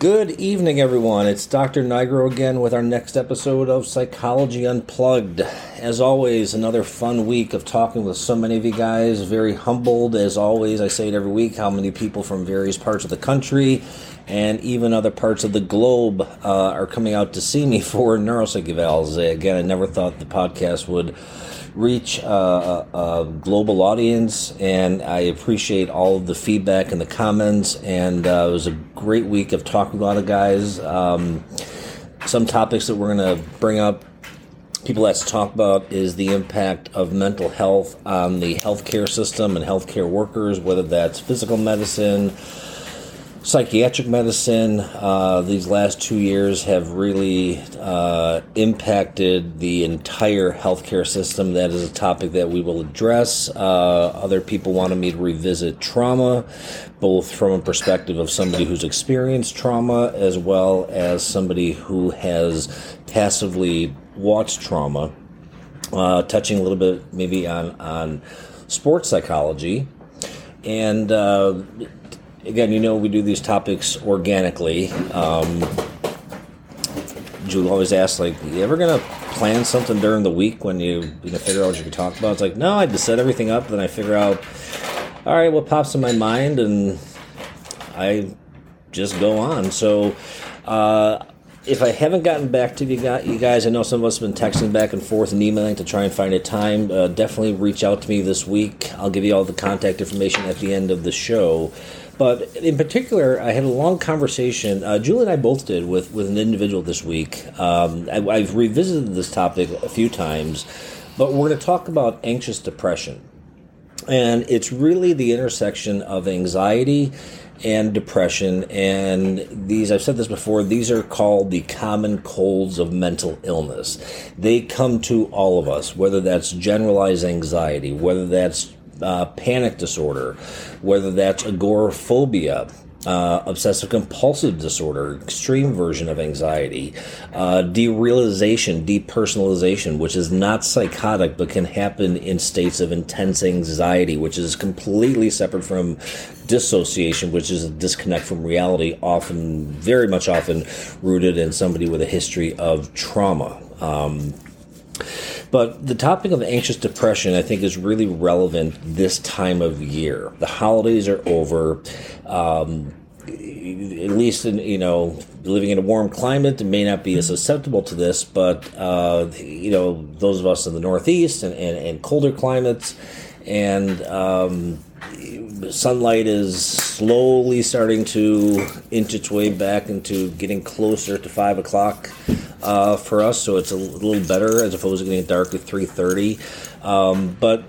Good evening, everyone. It's Dr. Nigro again with our next episode of Psychology Unplugged. As always, another fun week of talking with so many of you guys. Very humbled, as always. I say it every week, how many people from various parts of the country and even other parts of the globe are coming out to see me for neuropsych evals. Again, I never thought the podcast would reach a global audience, and I appreciate all of the feedback and the comments, and it was a great week of talking with a lot of guys. Some topics that we're going to bring up, people that's talked about, is the impact of mental health on the healthcare system and healthcare workers, whether that's physical medicine, psychiatric medicine. These last 2 years have really impacted the entire healthcare system. That is a topic that we will address. Other people wanted me to revisit trauma, both from a perspective of somebody who's experienced trauma as well as somebody who has passively watched trauma. Touching a little bit maybe on sports psychology. And again, you know, we do these topics organically. Julie always asks, like, you ever going to plan something during the week when you figure out what you can talk about? It's like, no, I just set everything up, then I figure out, all right, what pops in my mind, and I just go on. So if I haven't gotten back to you guys, I know some of us have been texting back and forth and emailing to try and find a time. Definitely reach out to me this week. I'll give you all the contact information at the end of the show. But in particular, I had a long conversation, Julie and I both did, with an individual this week. I've revisited this topic a few times, but we're going to talk about anxious depression. And it's really the intersection of anxiety and depression. And these, I've said this before, these are called the common colds of mental illness. They come to all of us, whether that's generalized anxiety, whether that's panic disorder, whether that's agoraphobia, obsessive compulsive disorder, extreme version of anxiety, derealization, depersonalization, which is not psychotic but can happen in states of intense anxiety, which is completely separate from dissociation, which is a disconnect from reality, often, very much often, rooted in somebody with a history of trauma. But the topic of anxious depression, I think, is really relevant this time of year. The holidays are over. At least, living in a warm climate, it may not be as susceptible to this. But, those of us in the Northeast and colder climates, and sunlight is slowly starting to inch its way back into getting closer to 5 o'clock for us, so it's a little better as opposed to getting dark at 3:30. But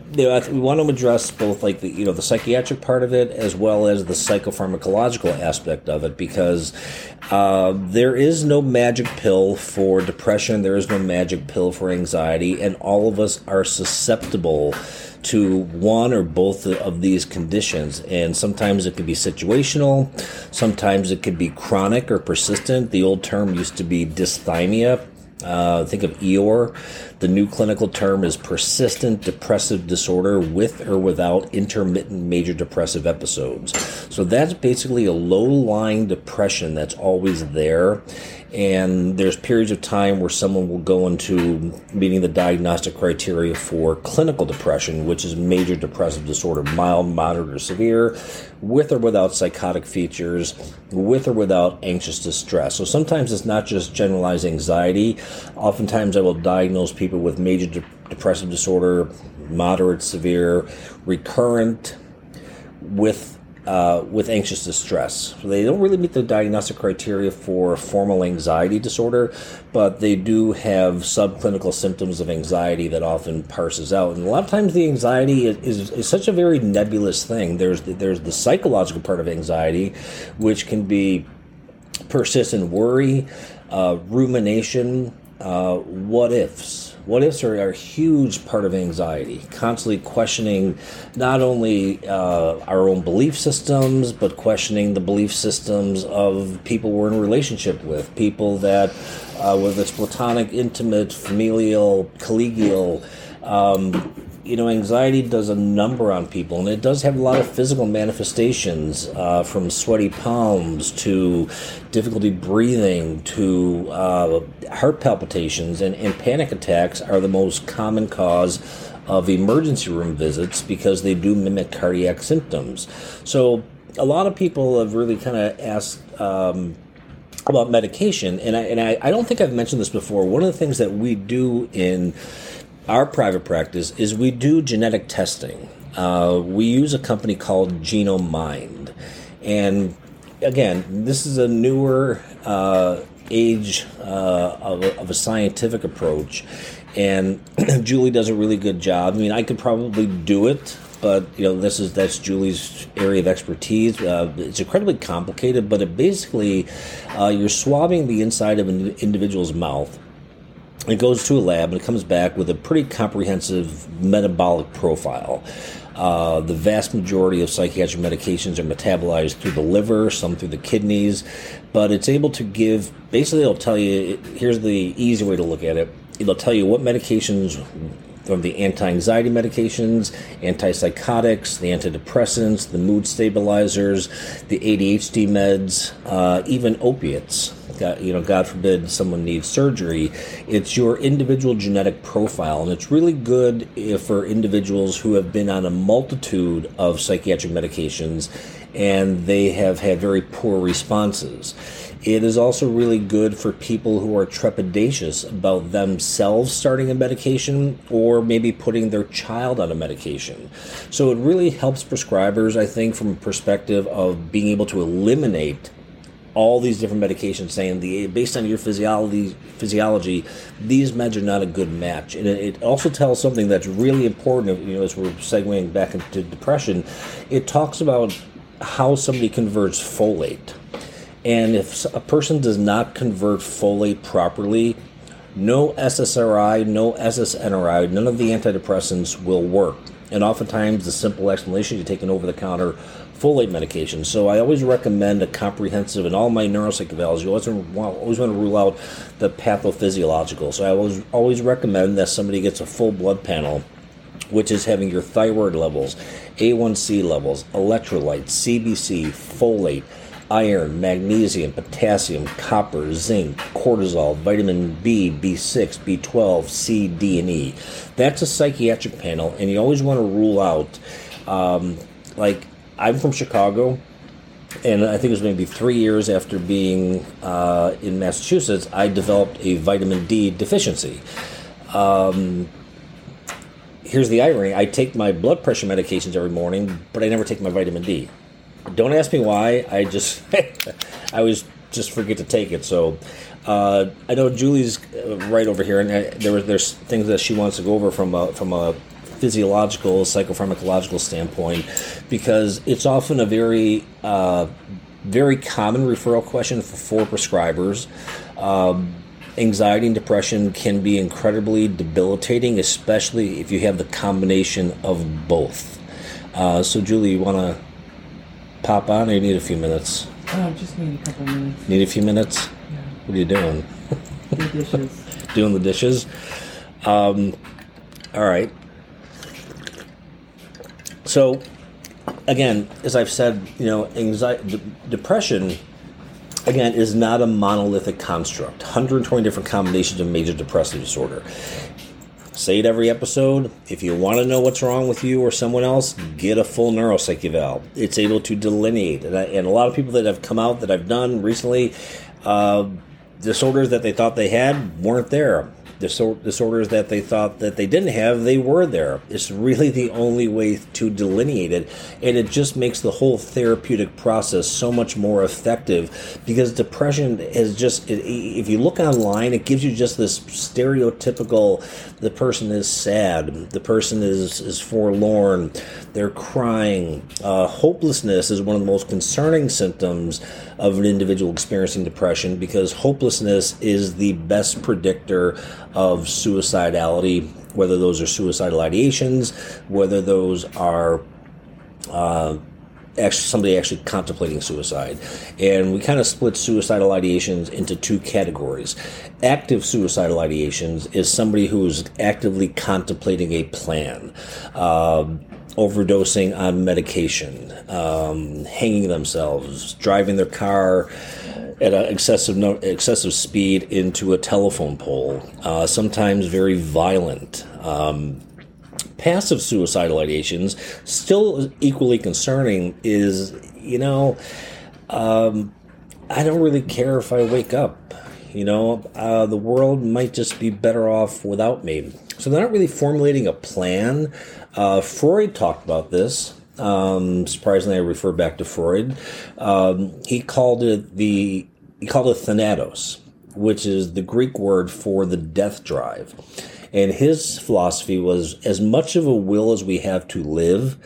we want to address both, like, the psychiatric part of it as well as the psychopharmacological aspect of it, because there is no magic pill for depression. There is no magic pill for anxiety, and all of us are susceptible to one or both of these conditions. And sometimes it could be situational, sometimes it could be chronic or persistent. The old term used to be dysthymia. Think of Eeyore. The new clinical term is persistent depressive disorder with or without intermittent major depressive episodes. So that's basically a low-lying depression that's always there. And there's periods of time where someone will go into meeting the diagnostic criteria for clinical depression, which is major depressive disorder, mild, moderate, or severe, with or without psychotic features, with or without anxious distress. So sometimes it's not just generalized anxiety. Oftentimes I will diagnose people with major depressive disorder, moderate, severe, recurrent, with anxious distress. They don't really meet the diagnostic criteria for formal anxiety disorder, but they do have subclinical symptoms of anxiety that often parses out. And a lot of times the anxiety is such a very nebulous thing. There's the psychological part of anxiety, which can be persistent worry, rumination, what ifs. What ifs are a huge part of anxiety, constantly questioning not only our own belief systems, but questioning the belief systems of people we're in relationship with, people that, whether it's platonic, intimate, familial, collegial, you know, anxiety does a number on people, and it does have a lot of physical manifestations, from sweaty palms to difficulty breathing to heart palpitations, and panic attacks are the most common cause of emergency room visits because they do mimic cardiac symptoms. So a lot of people have really kind of asked about medication, and I don't think I've mentioned this before. One of the things that we do in our private practice is we do genetic testing. We use a company called Genomind, and again, this is a newer age of a scientific approach, and Julie does a really good job. I mean, I could probably do it, but you know, that's Julie's area of expertise. It's incredibly complicated, but it basically you're swabbing the inside of an individual's mouth. It goes to a lab and it comes back with a pretty comprehensive metabolic profile. The vast majority of psychiatric medications are metabolized through the liver, some through the kidneys, but it's able to give, basically it'll tell you, here's the easy way to look at it, it'll tell you what medications, from the anti-anxiety medications, antipsychotics, the antidepressants, the mood stabilizers, the ADHD meds, even opiates. God forbid someone needs surgery. It's your individual genetic profile, and it's really good for individuals who have been on a multitude of psychiatric medications and they have had very poor responses. It is also really good for people who are trepidatious about themselves starting a medication or maybe putting their child on a medication. So it really helps prescribers, I think, from a perspective of being able to eliminate all these different medications, saying based on your physiology, these meds are not a good match. And it also tells something that's really important, you know, as we're segueing back into depression. It talks about how somebody converts folate. And if a person does not convert folate properly, no SSRI, no SSNRI, none of the antidepressants will work. And oftentimes the simple explanation, you take an over-the-counter folate medication. So I always recommend a comprehensive, in all my neuropsych evals, you always want to rule out the pathophysiological. So I always recommend that somebody gets a full blood panel, which is having your thyroid levels, A1C levels, electrolytes, CBC, folate, iron, magnesium, potassium, copper, zinc, cortisol, vitamin B, B6, B12, C, D, and E. That's a psychiatric panel, and you always want to rule out, I'm from Chicago, and I think it was maybe 3 years after being in Massachusetts, I developed a vitamin D deficiency. Here's the irony. I take my blood pressure medications every morning, but I never take my vitamin D. Don't ask me why. I always just forget to take it. So I know Julie's right over here, and there's things that she wants to go over from a physiological, psychopharmacological standpoint, because it's often a very, very common referral question for prescribers. Anxiety and depression can be incredibly debilitating, especially if you have the combination of both. So, Julie, you want to pop on, or you need a few minutes? Oh, I just need a couple minutes. Need a few minutes? Yeah. What are you doing? Doing the dishes. All right. So, again, as I've said, you know, anxiety, depression, again, is not a monolithic construct. 120 different combinations of major depressive disorder. Say it every episode. If you want to know what's wrong with you or someone else, get a full neuropsych eval. It's able to delineate. And a lot of people that have come out that I've done recently, disorders that they thought they had weren't there. Disorders that they thought that they didn't have, they were there. It's really the only way to delineate it, and it just makes the whole therapeutic process so much more effective, because depression is just, if you look online, it gives you just this stereotypical, the person is sad, the person is forlorn, they're crying. Hopelessness is one of the most concerning symptoms of an individual experiencing depression, because hopelessness is the best predictor of suicidality, whether those are suicidal ideations, whether those are somebody actually contemplating suicide. And we kind of split suicidal ideations into two categories. Active suicidal ideations is somebody who is actively contemplating a plan. Overdosing on medication, hanging themselves, driving their car at an excessive speed into a telephone pole, sometimes very violent. Passive suicidal ideations, still equally concerning, is, I don't really care if I wake up. The world might just be better off without me. So they're not really formulating a plan. Freud talked about this. Surprisingly, I refer back to Freud. He called it Thanatos, which is the Greek word for the death drive. And his philosophy was, as much of a will as we have to live,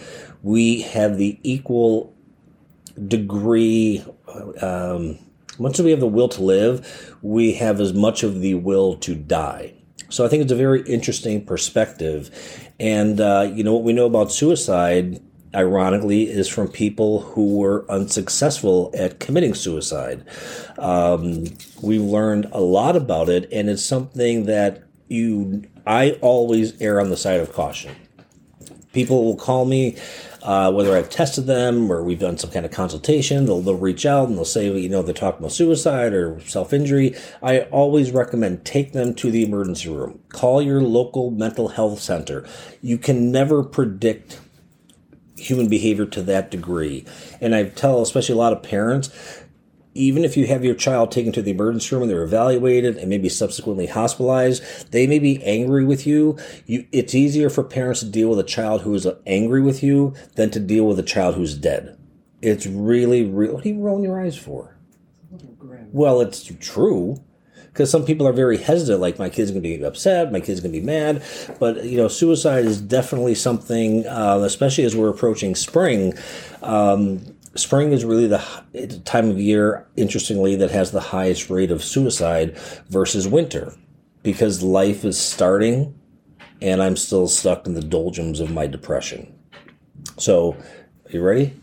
we have the equal degree. Once we have the will to live, we have as much of the will to die. So I think it's a very interesting perspective. And, what we know about suicide, ironically, is from people who were unsuccessful at committing suicide. We've learned a lot about it, and it's something that I always err on the side of caution. People will call me, whether I've tested them or we've done some kind of consultation. They'll reach out and they'll say, they're talking about suicide or self-injury. I always recommend take them to the emergency room. Call your local mental health center. You can never predict human behavior to that degree. And I tell especially a lot of parents, even if you have your child taken to the emergency room and they're evaluated and maybe subsequently hospitalized, they may be angry with you. It's easier for parents to deal with a child who is angry with you than to deal with a child who's dead. It's really. What are you rolling your eyes for? It's a little grim. Well, it's true. Because some people are very hesitant, like, my kid's going to be upset, my kid's going to be mad. But, suicide is definitely something, especially as we're approaching spring. Spring is really the time of year, interestingly, that has the highest rate of suicide versus winter, because life is starting and I'm still stuck in the doldrums of my depression. So, are you ready?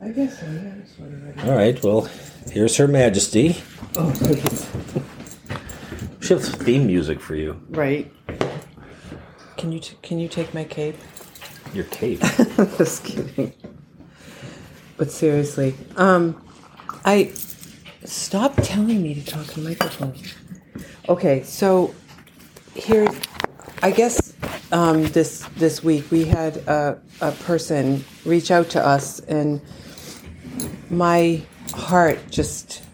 I guess so, yeah. I'm sort of ready. All right, well, here's Her Majesty. Oh, okay. She has theme music for you. Right. Can you take my cape? Your cape? Just kidding. But seriously, stop telling me to talk to the microphone. Okay, so here, I guess this week we had a person reach out to us, and my heart just,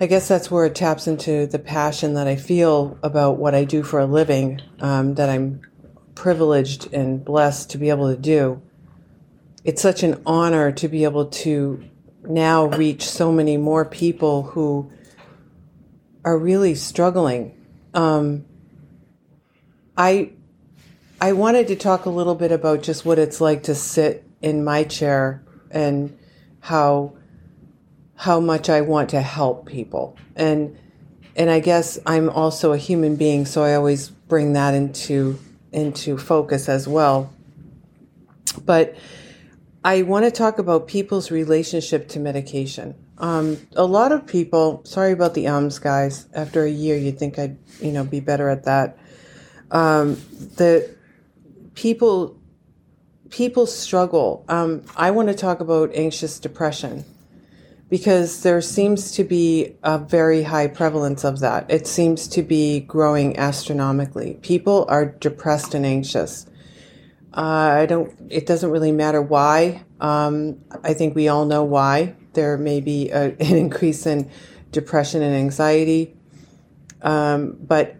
I guess that's where it taps into the passion that I feel about what I do for a living, that I'm privileged and blessed to be able to do. It's such an honor to be able to now reach so many more people who are really struggling. I wanted to talk a little bit about just what it's like to sit in my chair and how much I want to help people. And I guess I'm also a human being, so I always bring that into focus as well. But I want to talk about people's relationship to medication. A lot of people, sorry about the ums, guys. After a year, you'd think I'd, be better at that. The people struggle. I want to talk about anxious depression, because there seems to be a very high prevalence of that. It seems to be growing astronomically. People are depressed and anxious. It doesn't really matter why. I think we all know why. There may be an increase in depression and anxiety. But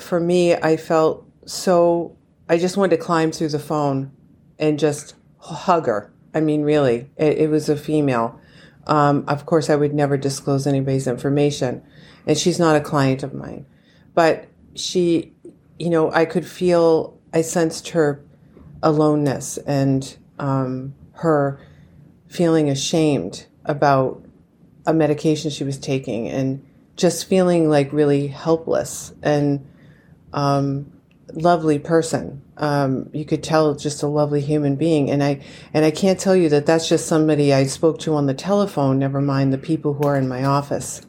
for me, I just wanted to climb through the phone and just hug her. I mean, really, it was a female. Of course, I would never disclose anybody's information, and she's not a client of mine, but she, I sensed her aloneness and her feeling ashamed about a medication she was taking, and just feeling like really helpless. And lovely person. You could tell just a lovely human being. And I can't tell you that that's just somebody I spoke to on the telephone, never mind the people who are in my office.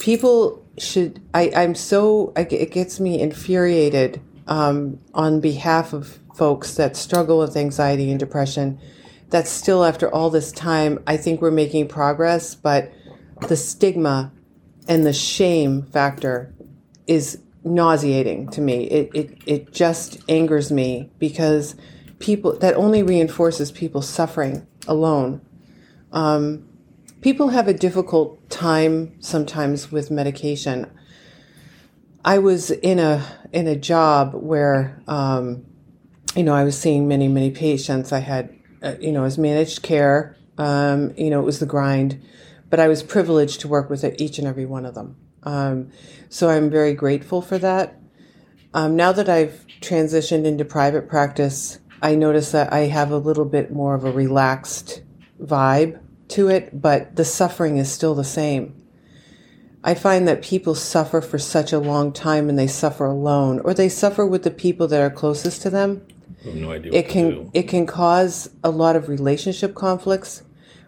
People should, it gets me infuriated on behalf of folks that struggle with anxiety and depression. That's still, after all this time, I think we're making progress, but the stigma and the shame factor is nauseating to me. It just angers me, because people, that only reinforces people suffering alone. People have a difficult time sometimes with medication. I was in a job where I was seeing many patients. I had as managed care. It was the grind, but I was privileged to work with each and every one of them. So I'm very grateful for that. Now that I've transitioned into private practice, I notice that I have a little bit more of a relaxed vibe to it, but the suffering is still the same. I find that people suffer for such a long time, and they suffer alone, or they suffer with the people that are closest to them. I have no idea what to do. It can cause a lot of relationship conflicts,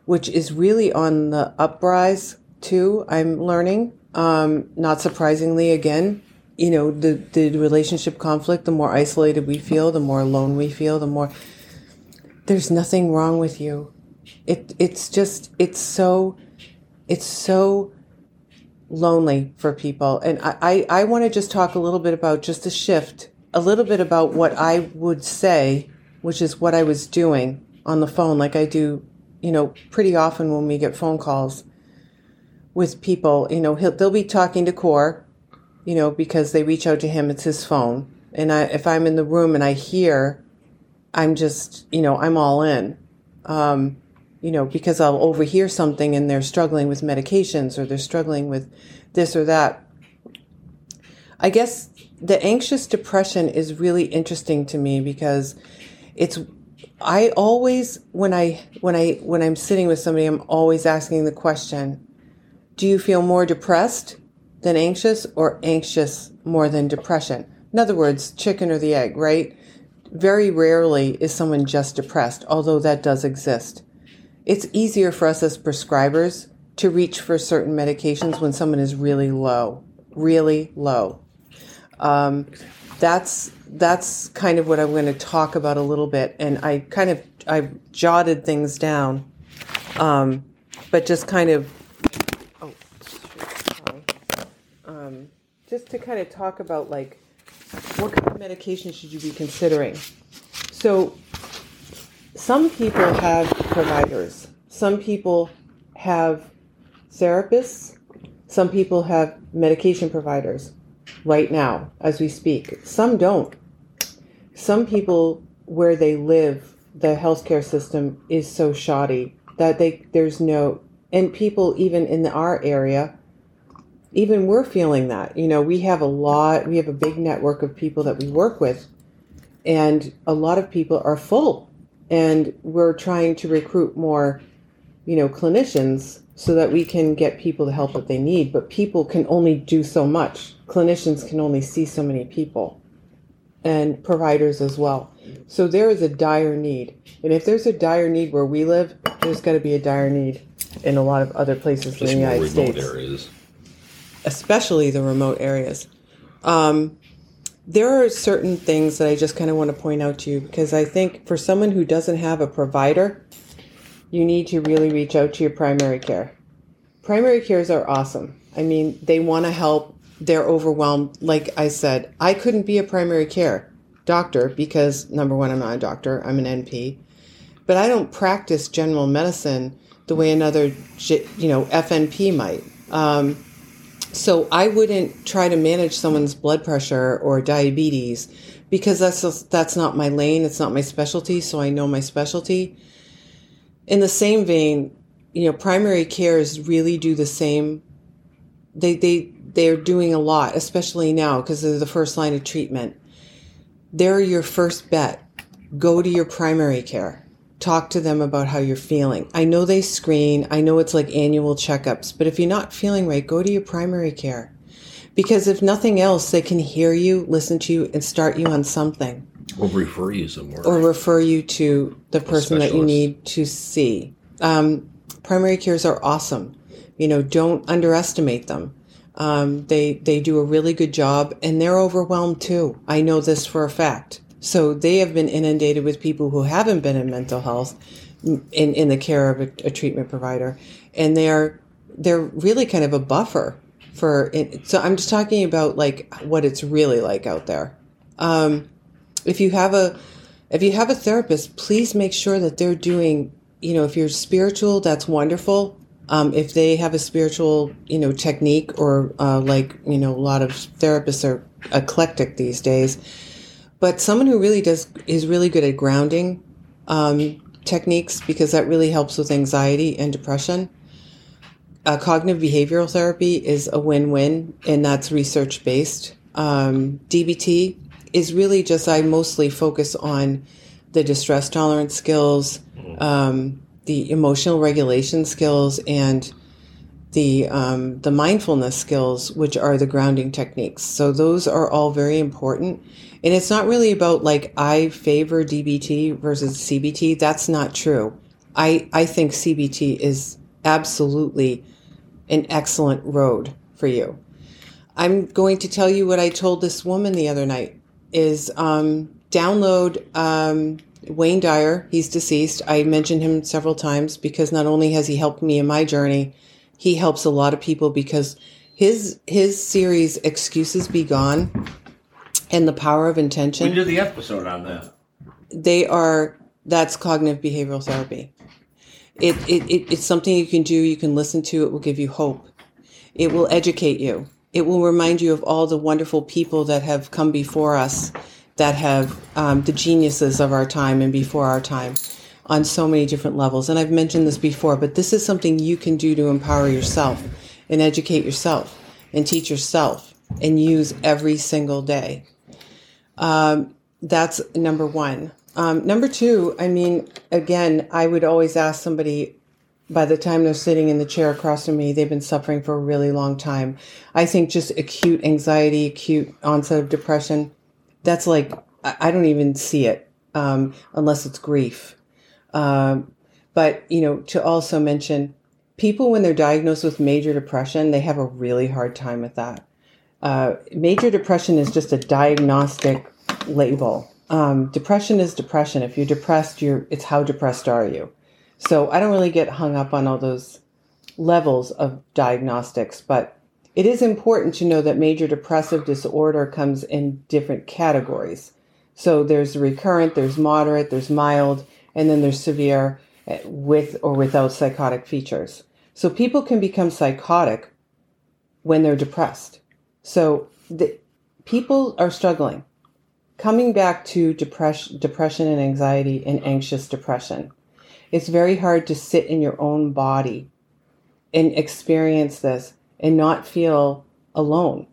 which is really on the uprise too, I'm learning. Not surprisingly, again, the relationship conflict, the more isolated we feel, the more alone we feel, the more there's nothing wrong with you. It's so lonely for people. And I want to just talk a little bit about just a shift, a little bit about what I would say, which is what I was doing on the phone. Like I do, pretty often when we get phone calls with people, they'll be talking to CORE, because they reach out to him, it's his phone. And if I'm in the room and I hear, I'm just, I'm all in, because I'll overhear something and they're struggling with medications or they're struggling with this or that. I guess the anxious depression is really interesting to me, because I always, when I'm sitting with somebody, I'm always asking the question, do you feel more depressed than anxious, or anxious more than depression? In other words, chicken or the egg, right? Very rarely is someone just depressed, although that does exist. It's easier for us as prescribers to reach for certain medications when someone is really low. That's kind of what I'm going to talk about a little bit. And I've jotted things down, but just kind of, just to kind of talk about, like, what kind of medication should you be considering? So some people have providers. Some people have therapists. Some people have medication providers right now as we speak. Some don't. Some people, where they live, the healthcare system is so shoddy that and people even in our area, even we're feeling that, we have a big network of people that we work with, and a lot of people are full, and we're trying to recruit more, clinicians so that we can get people the help that they need. But people can only do so much. Clinicians can only see so many people, and providers as well. So there is a dire need. And if there's a dire need where we live, there's got to be a dire need in a lot of other places in the United States. Especially the remote areas. There are certain things that I just kind of want to point out to you, because I think for someone who doesn't have a provider, you need to really reach out to your primary care. Primary cares are awesome. I mean, they want to help. They're overwhelmed. Like I said, I couldn't be a primary care doctor because, number one, I'm not a doctor. I'm an NP. But I don't practice general medicine the way another, FNP might. So I wouldn't try to manage someone's blood pressure or diabetes, because that's not my lane. It's not my specialty. So I know my specialty. In the same vein, primary cares really do the same. They're doing a lot, especially now, because they're the first line of treatment. They're your first bet. Go to your primary care. Talk to them about how you're feeling. I know they screen. I know it's like annual checkups. But if you're not feeling right, go to your primary care. Because if nothing else, they can hear you, listen to you, and start you on something. Or refer you somewhere. Or refer you to the person that you need to see. Primary cares are awesome. You know, don't underestimate them. They do a really good job, and they're overwhelmed too. I know this for a fact. So they have been inundated with people who haven't been in mental health in the care of a treatment provider. And they're really kind of a buffer. So I'm just talking about like what it's really like out there. If you have a therapist, please make sure that they're doing, you know, if you're spiritual, that's wonderful. If they have a spiritual, you know, technique or like, you know, a lot of therapists are eclectic these days, but someone who really is really good at grounding techniques, because that really helps with anxiety and depression. Cognitive behavioral therapy is a win-win, and that's research-based. DBT is really just, I mostly focus on the distress tolerance skills, the emotional regulation skills, and the mindfulness skills, which are the grounding techniques. So those are all very important. And it's not really about like, I favor DBT versus CBT. That's not true. I think CBT is absolutely an excellent road for you. I'm going to tell you what I told this woman the other night is download Wayne Dyer. He's deceased. I mentioned him several times because not only has he helped me in my journey, he helps a lot of people because his series, Excuses Be Gone and The Power of Intention. We did the episode on that. That's cognitive behavioral therapy. It's something you can do. You can listen to. It will give you hope. It will educate you. It will remind you of all the wonderful people that have come before us, that have the geniuses of our time and before our time on so many different levels. And I've mentioned this before, but this is something you can do to empower yourself and educate yourself and teach yourself and use every single day. That's number one. Number two, I mean, again, I would always ask somebody, by the time they're sitting in the chair across from me, they've been suffering for a really long time. I think just acute anxiety, acute onset of depression, that's like, I don't even see it unless it's grief. But, you know, to also mention, people when they're diagnosed with major depression, they have a really hard time with that. Major depression is just a diagnostic label. Depression is depression. If you're depressed, it's how depressed are you? So I don't really get hung up on all those levels of diagnostics, but it is important to know that major depressive disorder comes in different categories. So there's recurrent, there's moderate, there's mild, and then there's severe with or without psychotic features. So people can become psychotic when they're depressed. So people are struggling. Coming back to depression and anxiety and anxious depression, it's very hard to sit in your own body and experience this and not feel alone.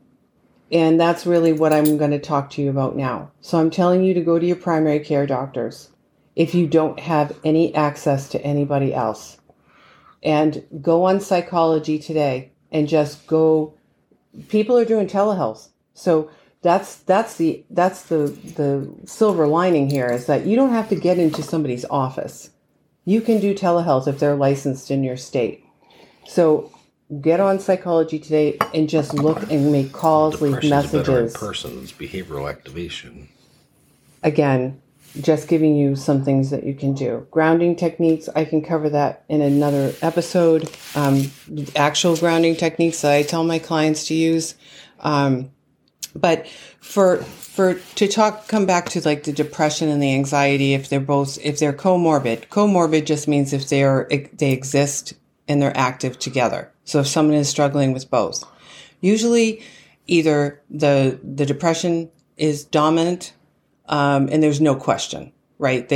And that's really what I'm going to talk to you about now. So I'm telling you to go to your primary care doctors if you don't have any access to anybody else. And go on Psychology Today and just go. People are doing telehealth. So That's the silver lining here is that you don't have to get into somebody's office. You can do telehealth if they're licensed in your state. So get on Psychology Today and just look and make calls, leave messages. Better in person's behavioral activation. Again, just giving you some things that you can do. Grounding techniques, I can cover that in another episode. Actual grounding techniques that I tell my clients to use. But come back to like the depression and the anxiety, if they're comorbid. Comorbid just means if they exist and they're active together. So if someone is struggling with both, usually either the depression is dominant, and there's no question, right?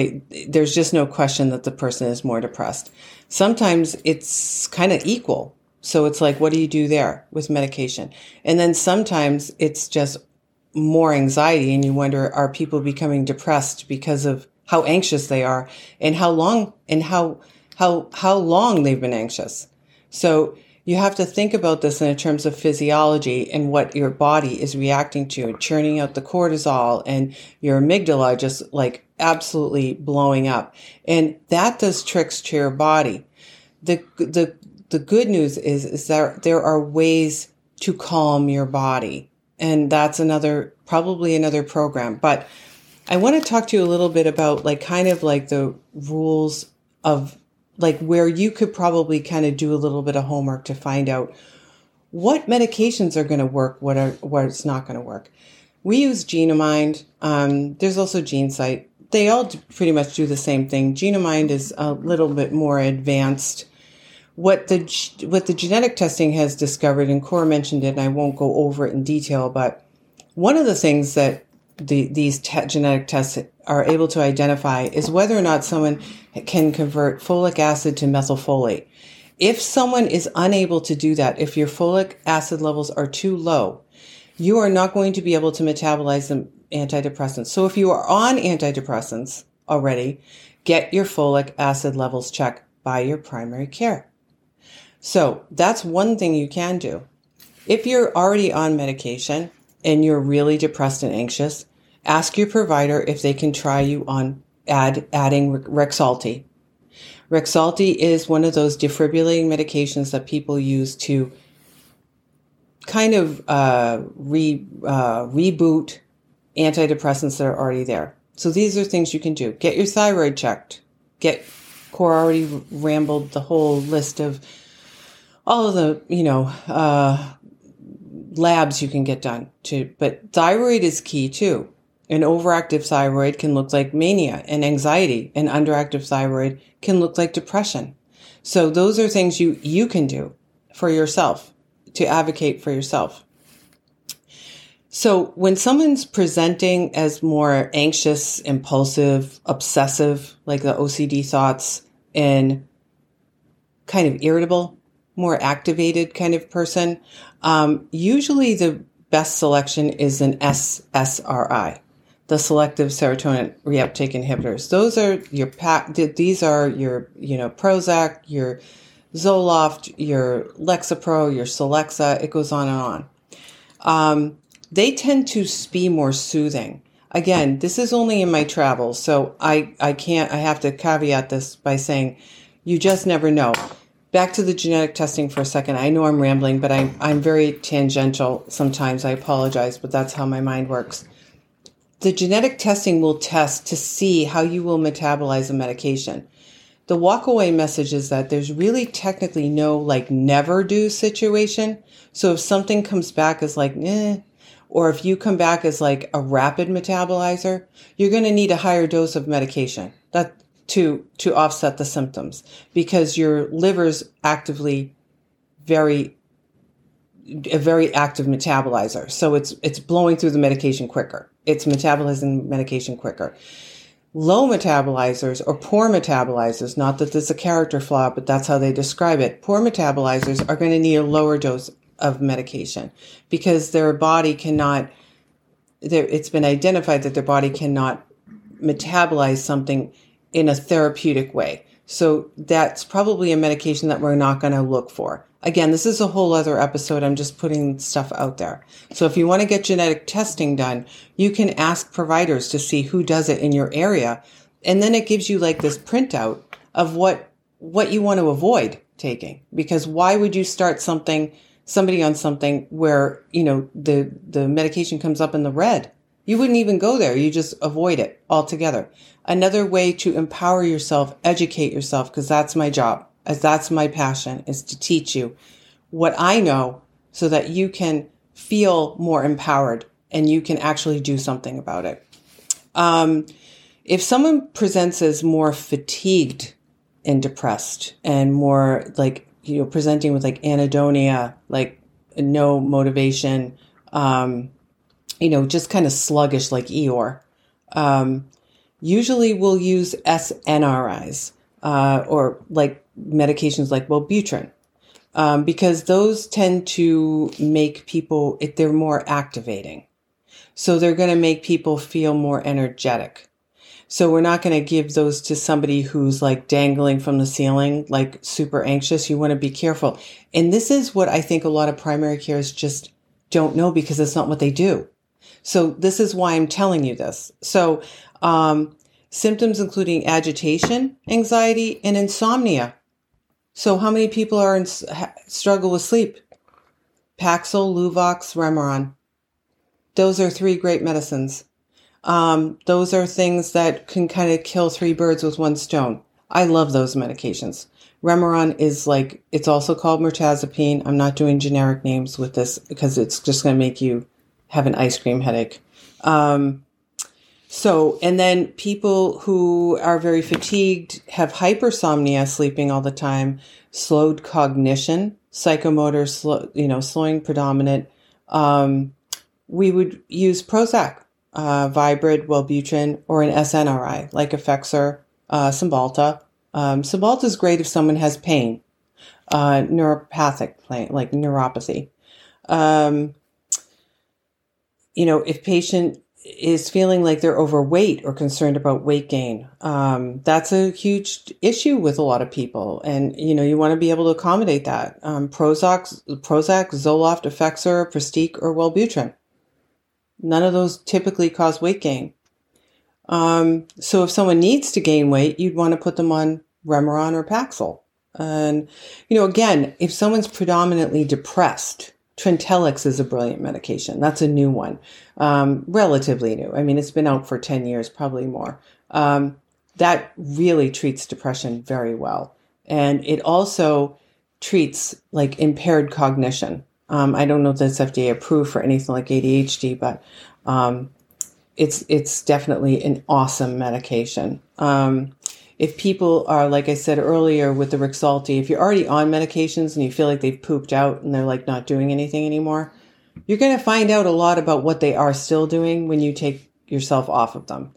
There's just no question that the person is more depressed. Sometimes it's kind of equal. So it's like, what do you do there with medication? And then sometimes it's just more anxiety and you wonder, are people becoming depressed because of how anxious they are and how long they've been anxious? So You have to think about this in terms of physiology and what your body is reacting to, and churning out the cortisol and your amygdala just like absolutely blowing up. And that does tricks to your body. The good news is that there are ways to calm your body. And that's probably another program. But I want to talk to you a little bit about like kind of like the rules of like where you could probably kind of do a little bit of homework to find out what medications are going to work, what's not going to work. We use Genomind. There's also GeneSight. They all pretty much do the same thing. Genomind is a little bit more advanced. What the genetic testing has discovered, and CORE mentioned it, and I won't go over it in detail, but one of the things that these genetic tests are able to identify is whether or not someone can convert folic acid to methylfolate. If someone is unable to do that, if your folic acid levels are too low, you are not going to be able to metabolize the antidepressants. So if you are on antidepressants already, get your folic acid levels checked by your primary care. So that's one thing you can do. If you're already on medication and you're really depressed and anxious, ask your provider if they can try you on adding Rexulti. Rexulti is one of those defibrillating medications that people use to kind of reboot antidepressants that are already there. So these are things you can do. Get your thyroid checked. CORE already rambled the whole list of all of the, labs you can get done too. But thyroid is key too. An overactive thyroid can look like mania and anxiety. An underactive thyroid can look like depression. So those are things you can do for yourself to advocate for yourself. So when someone's presenting as more anxious, impulsive, obsessive, like the OCD thoughts, and kind of irritable, more activated kind of person, usually the best selection is an SSRI, the selective serotonin reuptake inhibitors. Those are your these are your, Prozac, your Zoloft, your Lexapro, your Celexa. It goes on and on. They tend to be more soothing. Again, this is only in my travels, so I have to caveat this by saying you just never know. Back to the genetic testing for a second. I know I'm rambling, but I'm very tangential sometimes. I apologize, but that's how my mind works. The genetic testing will test to see how you will metabolize a medication. The walkaway message is that there's really technically no like never do situation. So if something comes back as like, or if you come back as like a rapid metabolizer, you're going to need a higher dose of medication to offset the symptoms, because your liver's actively a very active metabolizer. So it's blowing through the medication quicker. It's metabolizing medication quicker. Low metabolizers or poor metabolizers, not that there's a character flaw, but that's how they describe it. Poor metabolizers are going to need a lower dose of medication because their body cannot, it's been identified that their body cannot metabolize something in a therapeutic way. So that's probably a medication that we're not going to look for. Again, this is a whole other episode. I'm just putting stuff out there. So if you want to get genetic testing done, you can ask providers to see who does it in your area. And then it gives you like this printout of what you want to avoid taking, because why would you start somebody on something where, the medication comes up in the red? You wouldn't even go there. You just avoid it altogether. Another way to empower yourself, educate yourself, because that's my job, as that's my passion, is to teach you what I know so that you can feel more empowered and you can actually do something about it. If someone presents as more fatigued and depressed and more like, presenting with like anhedonia, like no motivation, just kind of sluggish like Eeyore. Usually we'll use SNRIs, or like medications like Wellbutrin, because those tend to make people, they're more activating. So they're going to make people feel more energetic. So we're not going to give those to somebody who's like dangling from the ceiling, like super anxious. You want to be careful. And this is what I think a lot of primary cares just don't know because it's not what they do. So this is why I'm telling you this. So symptoms including agitation, anxiety, and insomnia. So how many people are in struggle with sleep? Paxil, Luvox, Remeron. Those are three great medicines. Those are things that can kind of kill three birds with one stone. I love those medications. Remeron is like, it's also called mirtazapine. I'm not doing generic names with this because it's just going to make you have an ice cream headache. And then people who are very fatigued, have hypersomnia, sleeping all the time, slowed cognition, psychomotor, slowing predominant. We would use Prozac, Vibrid, Wellbutrin, or an SNRI, like Effexor, Cymbalta. Cymbalta is great if someone has pain, neuropathic pain, like neuropathy. If patient is feeling like they're overweight or concerned about weight gain, that's a huge issue with a lot of people. And, you want to be able to accommodate that. Prozac, Zoloft, Effexor, Pristiq, or Wellbutrin. None of those typically cause weight gain. So if someone needs to gain weight, you'd want to put them on Remeron or Paxil. And, again, if someone's predominantly depressed, Trintelix is a brilliant medication. That's a new one, relatively new. I mean, it's been out for 10 years, probably more. That really treats depression very well. And it also treats like impaired cognition. I don't know if that's FDA approved for anything like ADHD, but it's definitely an awesome medication. If people are, like I said earlier with the Rexulti, if you're already on medications and you feel like they've pooped out and they're like not doing anything anymore, you're going to find out a lot about what they are still doing when you take yourself off of them.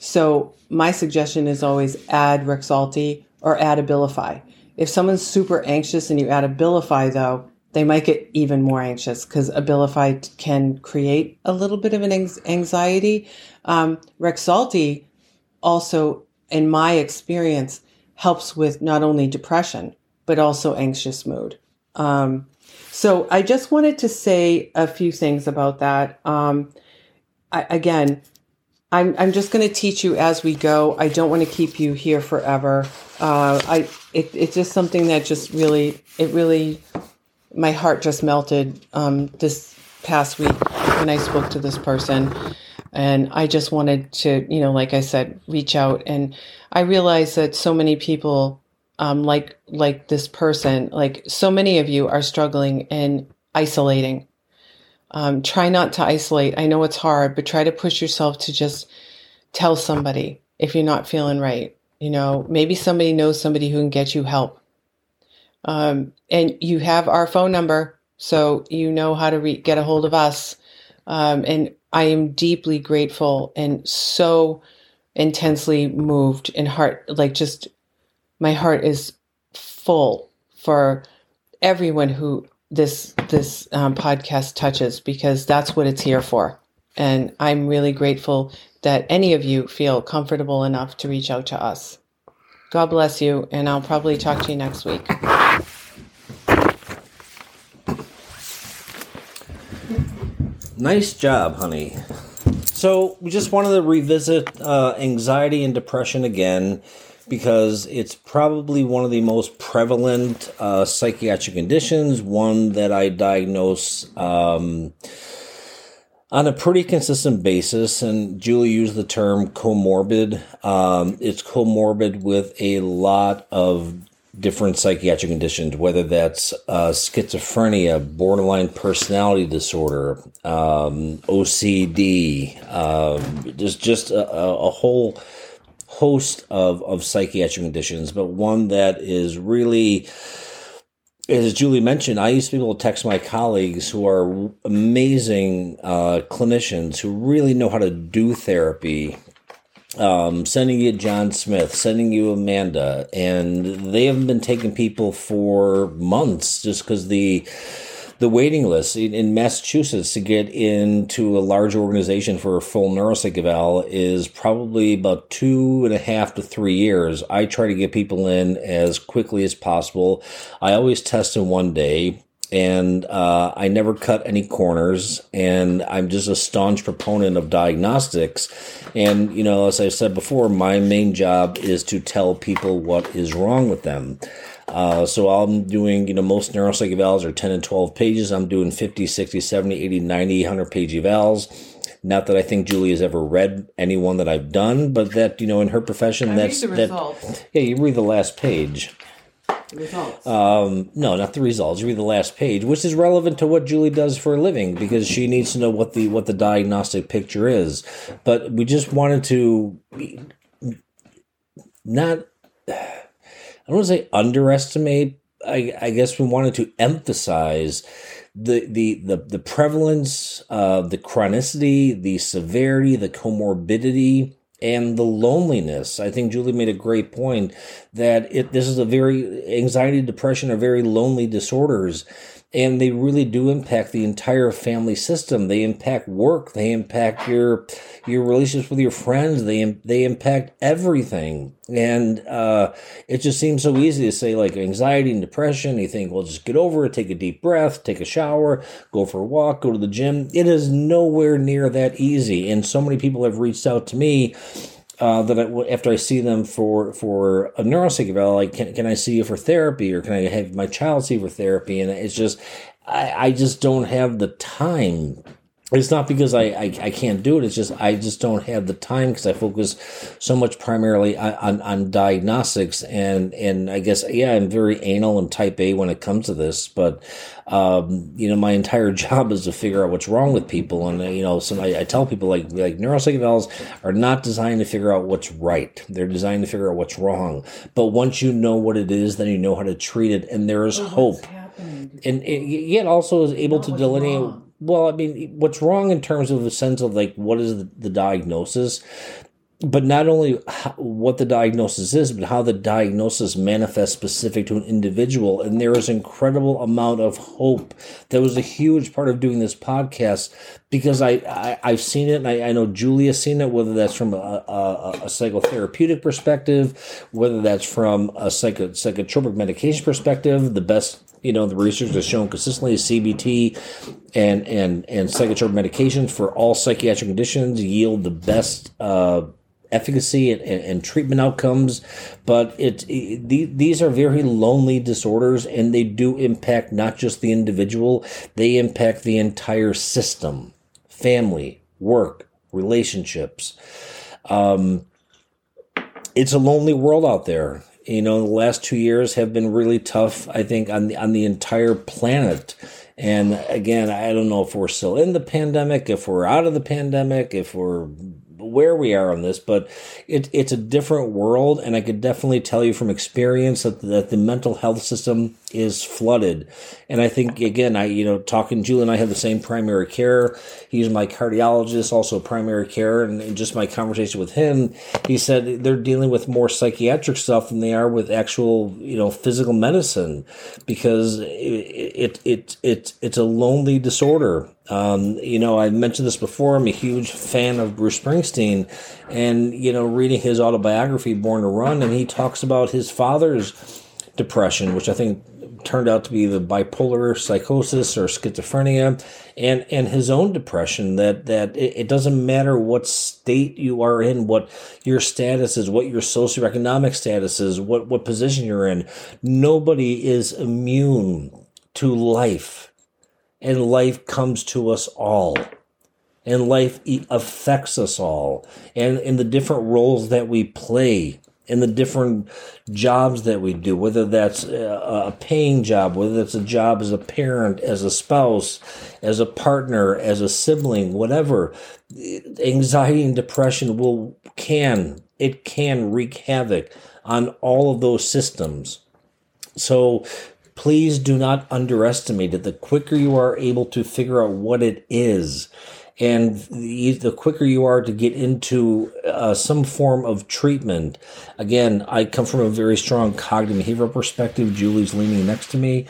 So my suggestion is always add Rexulti or add Abilify. If someone's super anxious and you add Abilify, though, they might get even more anxious because Abilify can create a little bit of an anxiety. Rexulti also, in my experience, helps with not only depression, but also anxious mood. So I just wanted to say a few things about that. I'm just going to teach you as we go. I don't want to keep you here forever. It's just something that just really, my heart just melted this past week when I spoke to this person. And I just wanted to, like I said, reach out. And I realized that so many people, like this person, like so many of you are struggling and isolating. Try not to isolate. I know it's hard, but try to push yourself to just tell somebody if you're not feeling right. Maybe somebody knows somebody who can get you help. And you have our phone number, so you know how to get a hold of us. And I am deeply grateful and so intensely moved and my heart is full for everyone who this podcast touches, because that's what it's here for. And I'm really grateful that any of you feel comfortable enough to reach out to us. God bless you. And I'll probably talk to you next week. Nice job, honey. So we just wanted to revisit anxiety and depression again, because it's probably one of the most prevalent psychiatric conditions, one that I diagnose on a pretty consistent basis. And Julie used the term comorbid. It's comorbid with a lot of different psychiatric conditions, whether that's schizophrenia, borderline personality disorder, OCD, there's just a whole host of psychiatric conditions, but one that is really, as Julie mentioned, I used to be able to text my colleagues who are amazing clinicians who really know how to do therapy. Sending you John Smith, sending you Amanda, and they have been taking people for months just because the the waiting list in Massachusetts to get into a large organization for a full neuropsych eval is probably about 2.5 to 3 years. I try to get people in as quickly as possible. I always test in one day. And I never cut any corners, and I'm just a staunch proponent of diagnostics. And, you know, as I said before, my main job is to tell people what is wrong with them. So I'm doing, you know, most neuropsych evals are 10 and 12 pages. I'm doing 50, 60, 70, 80, 90, 100-page evals. Not that I think Julie has ever read any one that I've done, but that, you know, in her profession, yeah, you read the last page. Results. No, not the results. You read the last page, which is relevant to what Julie does for a living because she needs to know what the diagnostic picture is. But we just wanted to I guess we wanted to emphasize the prevalence, the chronicity, the severity, the comorbidity, and the loneliness. I think Julie made a great point that this is a very anxiety, depression are very lonely disorders, and they really do impact the entire family system. They impact work. They impact your relationships with your friends. They impact everything. And it just seems so easy to say like anxiety and depression. You think, well, just get over it, take a deep breath, take a shower, go for a walk, go to the gym. It is nowhere near that easy. And so many people have reached out to me after I see them for a neuropsych eval, like, can I see you for therapy, or can I have my child see you for therapy? And it's just, I just don't have the time. It's not because I can't do it. It's just, I just don't have the time because I focus so much primarily on diagnostics. And I guess, yeah, I'm very anal and type A when it comes to this, but, you know, my entire job is to figure out what's wrong with people. And, you know, so I tell people like neuropsych evals are not designed to figure out what's right. They're designed to figure out what's wrong. But once you know what it is, then you know how to treat it. And there is hope. And yet also is able to delineate. Wrong. Well, I mean, what's wrong in terms of the sense of like what is the diagnosis, but not only what the diagnosis is, but how the diagnosis manifests specific to an individual. And there is an incredible amount of hope. That was a huge part of doing this podcast because I've seen it, and I know Julia's seen it, whether that's from a psychotherapeutic perspective, whether that's from a psychotropic medication perspective. The best, you know, the research has shown consistently is CBT and psychotropic medications for all psychiatric conditions yield the best efficacy and treatment outcomes. But these are very lonely disorders, and they do impact not just the individual. They impact the entire system, family, work, relationships. It's a lonely world out there. You know, the last 2 years have been really tough, I think, on the entire planet. And again, I don't know if we're still in the pandemic, if we're out of the pandemic, if we're where we are on this, but it's a different world. And I could definitely tell you from experience that the mental health system is flooded. And I think, again, talking Julie and I have the same primary care. He's my cardiologist, also primary care. And just my conversation with him, he said they're dealing with more psychiatric stuff than they are with actual, you know, physical medicine, because it's a lonely disorder. You know, I mentioned this before, I'm a huge fan of Bruce Springsteen, and, you know, reading his autobiography, Born to Run, and he talks about his father's depression, which I think turned out to be the bipolar psychosis or schizophrenia, and his own depression, that it doesn't matter what state you are in, what your status is, what your socioeconomic status is, what position you're in. Nobody is immune to life. And life comes to us all. And life affects us all. And in the different roles that we play, in the different jobs that we do, whether that's a paying job, whether that's a job as a parent, as a spouse, as a partner, as a sibling, whatever, anxiety and depression can wreak havoc on all of those systems. So please do not underestimate it. The quicker you are able to figure out what it is, and the quicker you are to get into some form of treatment. Again, I come from a very strong cognitive behavioral perspective. Julie's leaning next to me.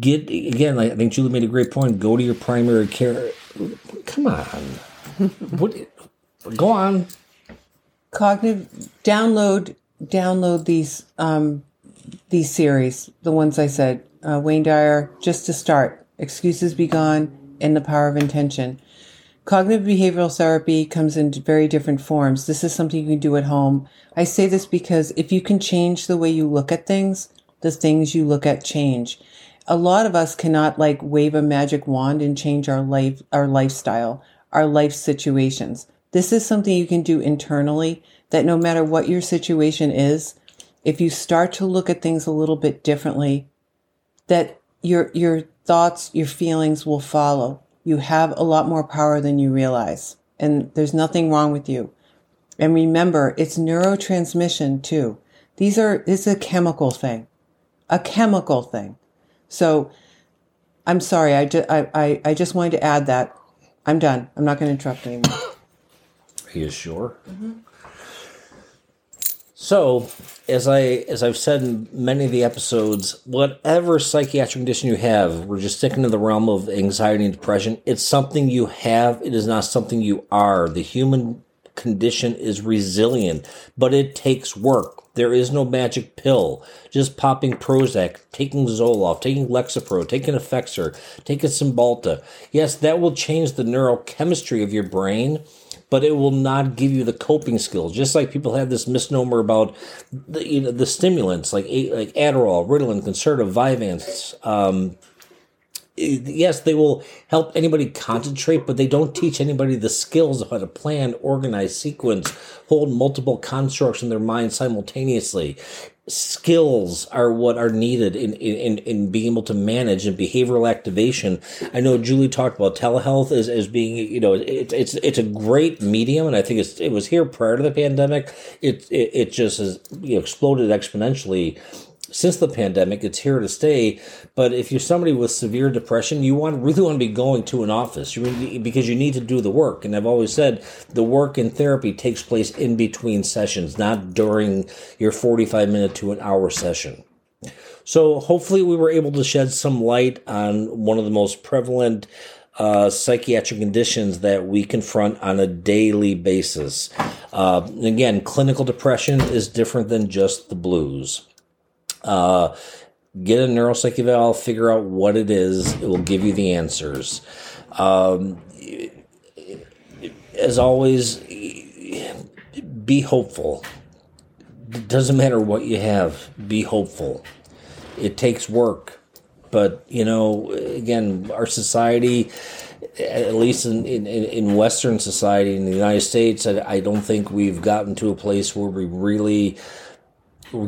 get, again, I think Julie made a great point. Go to your primary care. Come on. What? Go on. Cognitive, download these series, the ones I said, Wayne Dyer, just to start, Excuses Be Gone and The Power of Intention. Cognitive behavioral therapy comes in very different forms. This is something you can do at home. I say this because if you can change the way you look at things, the things you look at change. A lot of us cannot like wave a magic wand and change our life, our lifestyle, our life situations. This is something you can do internally that no matter what your situation is, if you start to look at things a little bit differently, that your thoughts, your feelings will follow. You have a lot more power than you realize, and there's nothing wrong with you. And remember, it's neurotransmission too. It's a chemical thing, So I'm sorry. I just wanted to add that. I'm done. I'm not going to interrupt anymore. Are you sure? Mm-hmm. So as I've said in many of the episodes, whatever psychiatric condition you have, we're just sticking to the realm of anxiety and depression. It's something you have. It is not something you are. The human condition is resilient, but it takes work. There is no magic pill. Just popping Prozac, taking Zoloft, taking Lexapro, taking Effexor, taking Cymbalta. Yes, that will change the neurochemistry of your brain, but it will not give you the coping skills. Just like people have this misnomer about the stimulants like Adderall, Ritalin, Concerta, Vyvanse. Yes, they will help anybody concentrate, but they don't teach anybody the skills of how to plan, organize, sequence, hold multiple constructs in their mind simultaneously. Skills are what are needed in being able to manage and behavioral activation. I know Julie talked about telehealth as being, it's a great medium, and I think it was here prior to the pandemic. It just has exploded exponentially. Since the pandemic, it's here to stay. But if you're somebody with severe depression, you really want to be going to an office because you need to do the work. And I've always said the work in therapy takes place in between sessions, not during your 45-minute to an hour session. So hopefully we were able to shed some light on one of the most prevalent psychiatric conditions that we confront on a daily basis. Again, clinical depression is different than just the blues. Get a neuropsych eval, figure out what it is. It will give you the answers. As always, be hopeful. It doesn't matter what you have. Be hopeful. It takes work. But, again, our society, at least in Western society in the United States, I don't think we've gotten to a place where we've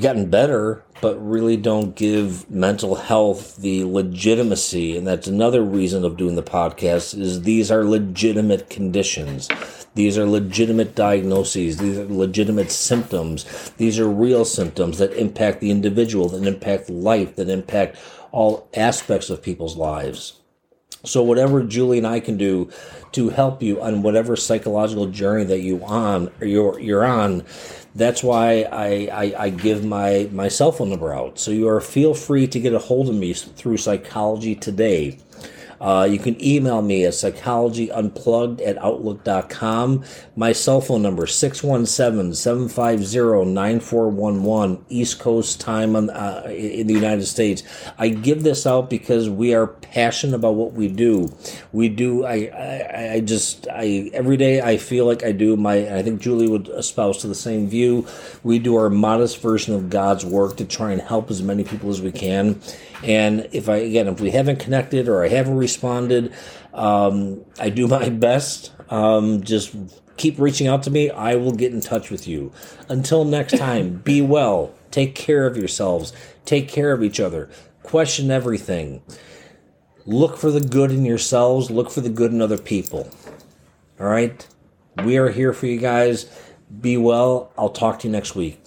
gotten better, but really don't give mental health the legitimacy. And that's another reason of doing the podcast is these are legitimate conditions. These are legitimate diagnoses. These are legitimate symptoms. These are real symptoms that impact the individual, that impact life, that impact all aspects of people's lives. So whatever Julie and I can do to help you on whatever psychological journey that you're on, that's why I give my cell phone number out. So feel free to get a hold of me through Psychology Today. You can email me at psychologyunplugged@outlook.com. My cell phone number, 617-750-9411, East Coast time in the United States. I give this out because we are passionate about what we do. Every day I feel like I do I think Julie would espouse to the same view. We do our modest version of God's work to try and help as many people as we can. And if we haven't connected or I haven't responded, I do my best. Just keep reaching out to me. I will get in touch with you. Until next time, be well. Take care of yourselves. Take care of each other. Question everything. Look for the good in yourselves. Look for the good in other people. All right? We are here for you guys. Be well. I'll talk to you next week.